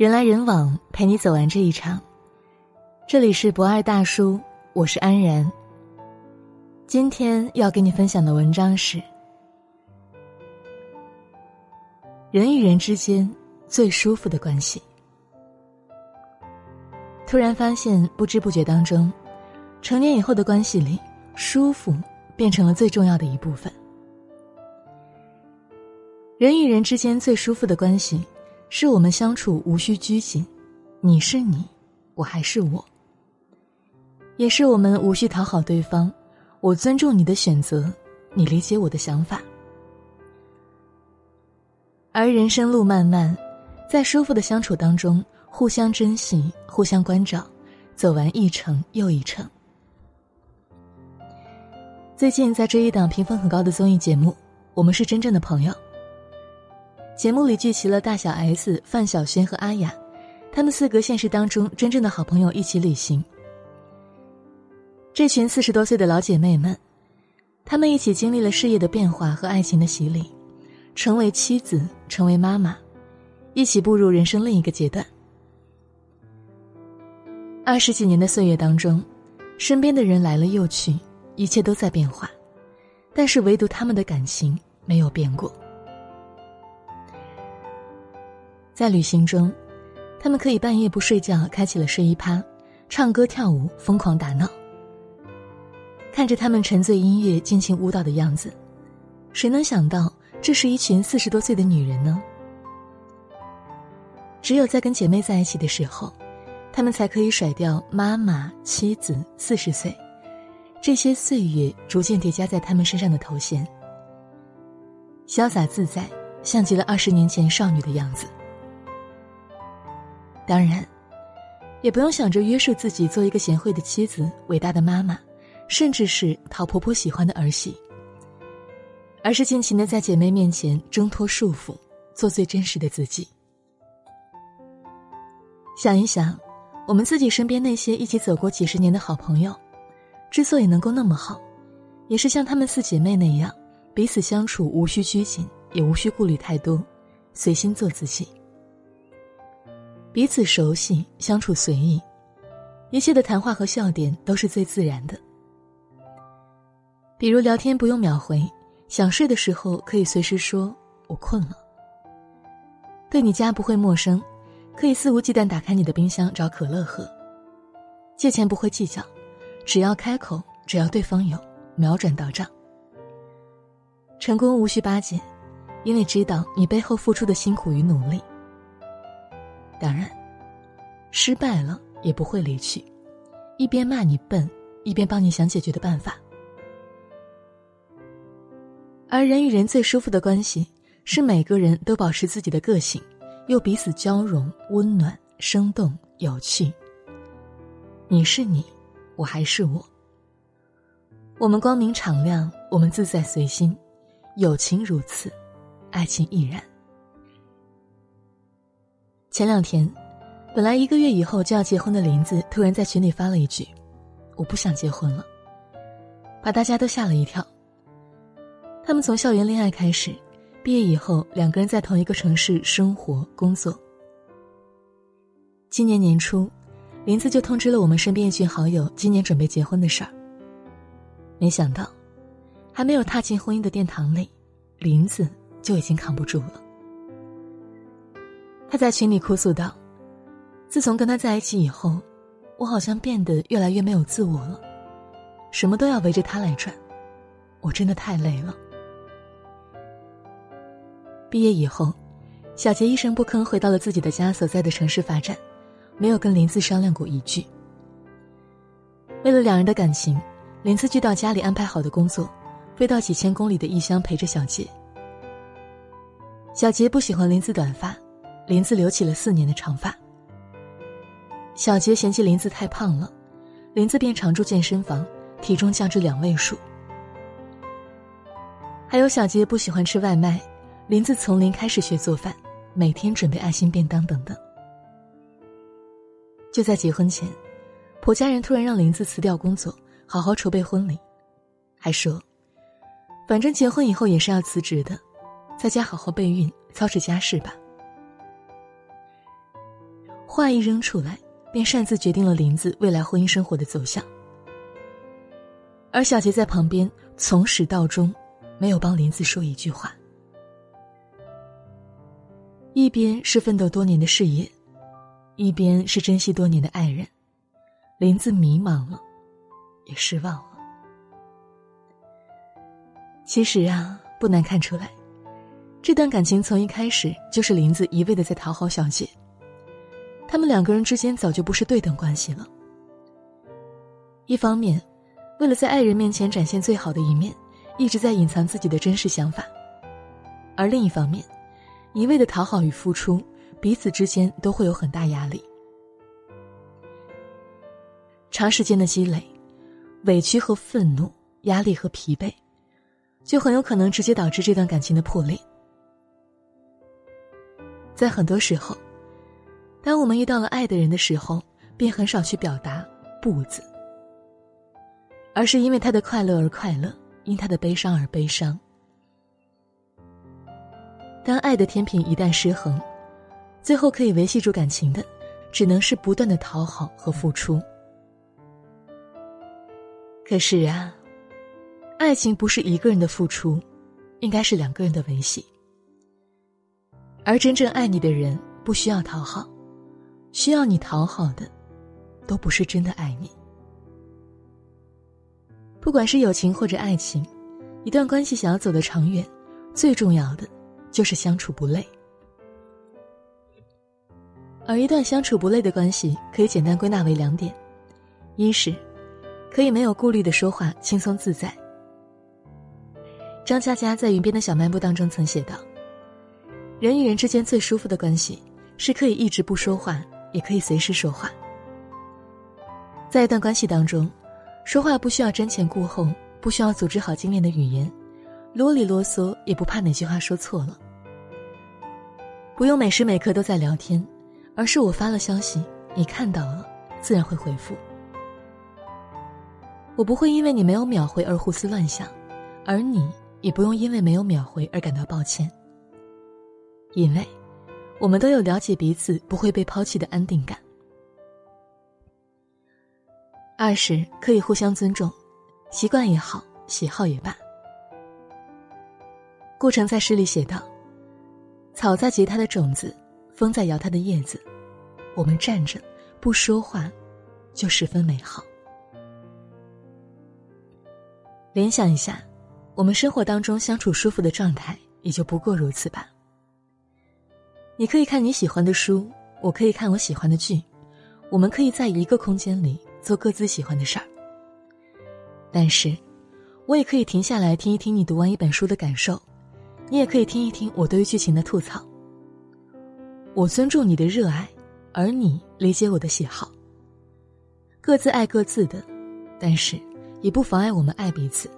人来人往，陪你走完这一场。这里是不二大叔，我是安然。今天要给你分享的文章是：人与人之间最舒服的关系。突然发现，不知不觉当中，成年以后的关系里，舒服变成了最重要的一部分。人与人之间最舒服的关系，是我们相处无需拘谨，你是你，我还是我，也是我们无需讨好对方，我尊重你的选择，你理解我的想法。而人生路漫漫，在舒服的相处当中，互相珍惜，互相关照，走完一程又一程。最近在追一档评分很高的综艺节目《我们是真正的朋友》，节目里聚齐了大小 S、范晓萱和阿雅，他们4个现实当中真正的好朋友一起旅行。这群40多岁的老姐妹们，她们一起经历了事业的变化和爱情的洗礼，成为妻子，成为妈妈，一起步入人生另一个阶段。20几年的岁月当中，身边的人来了又去，一切都在变化，但是唯独他们的感情没有变过。在旅行中，他们可以半夜不睡觉，开启了睡衣趴，唱歌跳舞，疯狂打闹。看着他们沉醉音乐，尽情舞蹈的样子，谁能想到这是一群40多岁的女人呢？只有在跟姐妹在一起的时候，她们才可以甩掉妈妈、妻子、40岁，这些岁月逐渐叠加在她们身上的头衔，潇洒自在，像极了20年前少女的样子。当然，也不用想着约束自己做一个贤惠的妻子、伟大的妈妈，甚至是讨婆婆喜欢的儿媳，而是尽情地在姐妹面前挣脱束缚，做最真实的自己。想一想，我们自己身边那些一起走过几10年的好朋友，之所以能够那么好，也是像她们4姐妹那样，彼此相处无需拘谨，也无需顾虑太多，随心做自己。彼此熟悉，相处随意，一切的谈话和笑点都是最自然的。比如聊天不用秒回，想睡的时候可以随时说我困了，对你家不会陌生，可以肆无忌惮打开你的冰箱找可乐喝，借钱不会计较，只要开口，只要对方有，秒转到账。成功无需巴结，因为知道你背后付出的辛苦与努力。当然，失败了也不会离去，一边骂你笨，一边帮你想解决的办法。而人与人最舒服的关系，是每个人都保持自己的个性，又彼此交融、温暖、生动、有趣。你是你，我还是我。我们光明敞亮，我们自在随心，友情如此，爱情亦然。前2天，本来1个月以后就要结婚的林子，突然在群里发了一句：“我不想结婚了”，把大家都吓了一跳。他们从校园恋爱开始，毕业以后2个人在同一个城市生活工作。今年年初，林子就通知了我们身边一群好友今年准备结婚的事儿。没想到，还没有踏进婚姻的殿堂里，林子就已经扛不住了。他在群里哭诉道：“自从跟他在一起以后，我好像变得越来越没有自我了，什么都要围着他来转，我真的太累了。”毕业以后，小杰一声不吭回到了自己的家所在的城市发展，没有跟林子商量过一句。为了2人的感情，林子去到家里安排好的工作，飞到几千公里的异乡陪着小杰。小杰不喜欢林子短发，林子留起了4年的长发。小杰嫌弃林子太胖了，林子便常住健身房，体重降至2位数。还有小杰不喜欢吃外卖，林子从零开始学做饭，每天准备爱心便当等等。就在结婚前，婆家人突然让林子辞掉工作，好好筹备婚礼，还说反正结婚以后也是要辞职的，在家好好备孕，操持家事吧。话一扔出来，便擅自决定了林子未来婚姻生活的走向。而小杰在旁边从始到终没有帮林子说一句话。一边是奋斗多年的事业，一边是珍惜多年的爱人，林子迷茫了，也失望了。其实啊，不难看出来，这段感情从一开始就是林子一味地在讨好小杰，他们两个人之间早就不是对等关系了。一方面，为了在爱人面前展现最好的一面，一直在隐藏自己的真实想法；而另一方面，一味的讨好与付出，彼此之间都会有很大压力。长时间的积累，委屈和愤怒，压力和疲惫，就很有可能直接导致这段感情的破裂。在很多时候，当我们遇到了爱的人的时候，便很少去表达不字，而是因为他的快乐而快乐，因他的悲伤而悲伤。当爱的天平一旦失衡，最后可以维系住感情的，只能是不断的讨好和付出。可是啊，爱情不是一个人的付出，应该是两个人的维系。而真正爱你的人不需要讨好，需要你讨好的，都不是真的爱你。不管是友情或者爱情，一段关系想要走得长远，最重要的就是相处不累。而一段相处不累的关系可以简单归纳为两点：一是可以没有顾虑的说话，轻松自在。张嘉佳在《云边的小漫步》当中曾写道，人与人之间最舒服的关系是可以一直不说话，也可以随时说话。在一段关系当中，说话不需要瞻前顾后，不需要组织好精炼的语言，啰里啰嗦也不怕哪句话说错了。不用每时每刻都在聊天，而是我发了消息，你看到了，自然会回复。我不会因为你没有秒回而胡思乱想，而你也不用因为没有秒回而感到抱歉。因为，我们都有了解彼此不会被抛弃的安定感。二是可以互相尊重，习惯也好，喜好也罢。顾城在诗里写道，草在结它的种子，风在摇它的叶子，我们站着不说话，就十分美好。联想一下，我们生活当中相处舒服的状态也就不过如此吧。你可以看你喜欢的书，我可以看我喜欢的剧，我们可以在一个空间里做各自喜欢的事儿，但是我也可以停下来听一听你读完一本书的感受，你也可以听一听我对于剧情的吐槽。我尊重你的热爱，而你理解我的喜好，各自爱各自的，但是也不妨碍我们爱彼此。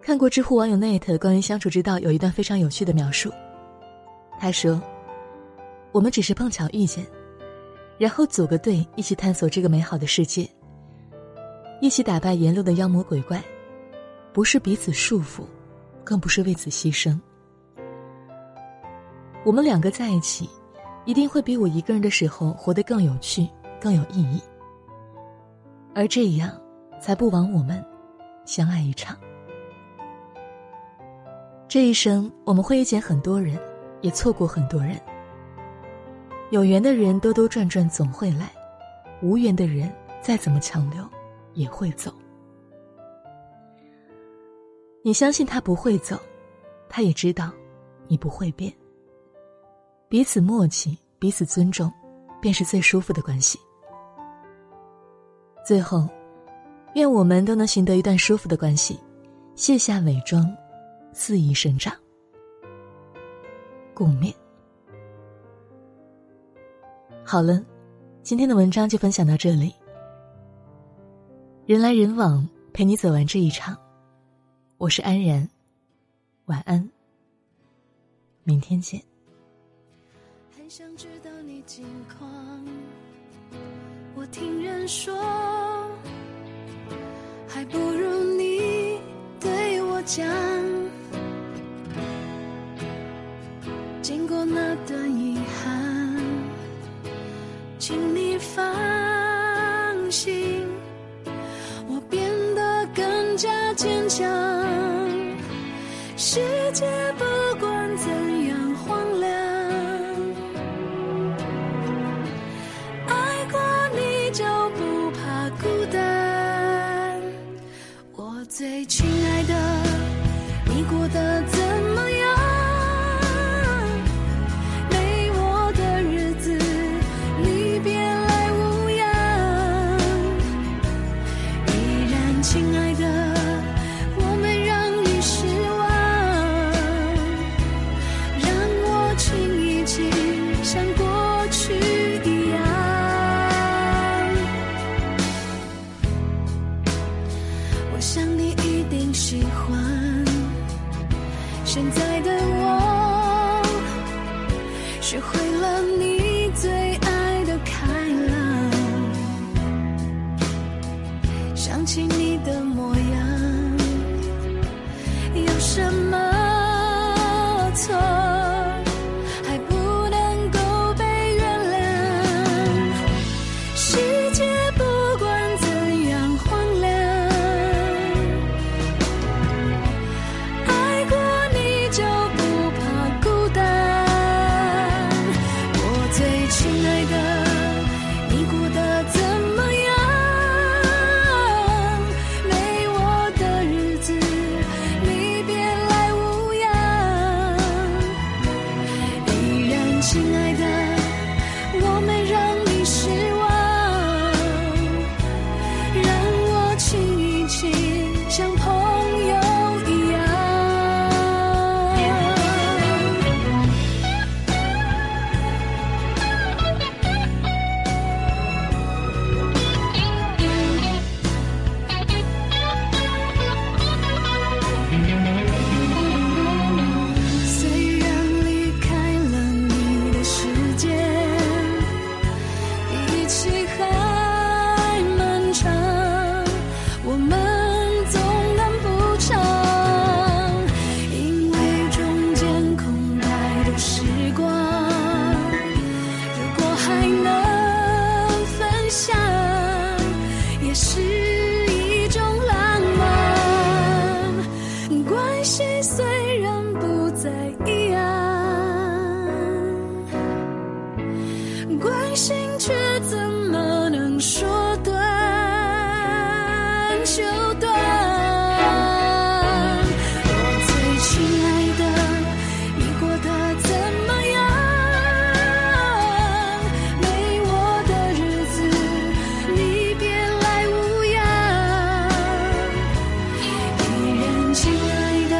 看过知乎网友 Net 关于相处之道有一段非常有趣的描述，他说，我们只是碰巧遇见，然后组个队一起探索这个美好的世界，一起打败沿路的妖魔鬼怪，不是彼此束缚，更不是为此牺牲。我们两个在一起，一定会比我一个人的时候活得更有趣，更有意义，而这样才不枉我们相爱一场。这一生我们会遇见很多人，也错过很多人，有缘的人兜兜转转总会来，无缘的人再怎么强留也会走。你相信他不会走，他也知道你不会变。彼此默契，彼此尊重，便是最舒服的关系。最后，愿我们都能寻得一段舒服的关系，卸下伪装，肆意生长。共勉。好了，今天的文章就分享到这里。人来人往，陪你走完这一场。我是安然，晚安，明天见。很想知道你近况，我听人说，还不如你对我讲。经过那段遗憾，放心，我变得更加坚强。世界不管怎样荒凉，爱过你就不怕孤单。我最亲爱的，你过得怎么样？现在的我学会了你最爱的开朗，想起你的模样，有什么错还不能够被原谅？世界不管怎样荒凉，关心却怎么能说断就断。我最亲爱的，你过得怎么样？没我的日子你别来无恙。依然亲爱的，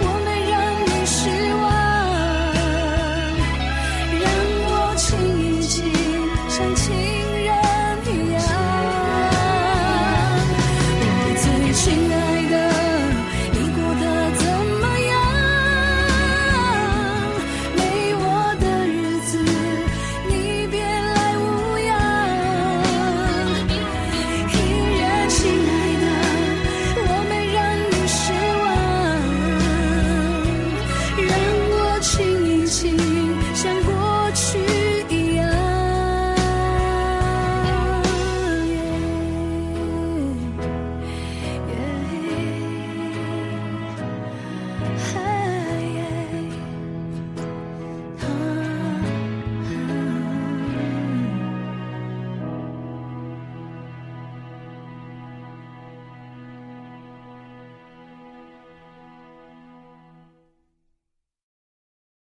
我没让你失望，让我轻易像情人一样。我最亲爱的，你过得怎么样？没我的日子你别来无恙。依然亲爱的，我没让你失望，让我亲一亲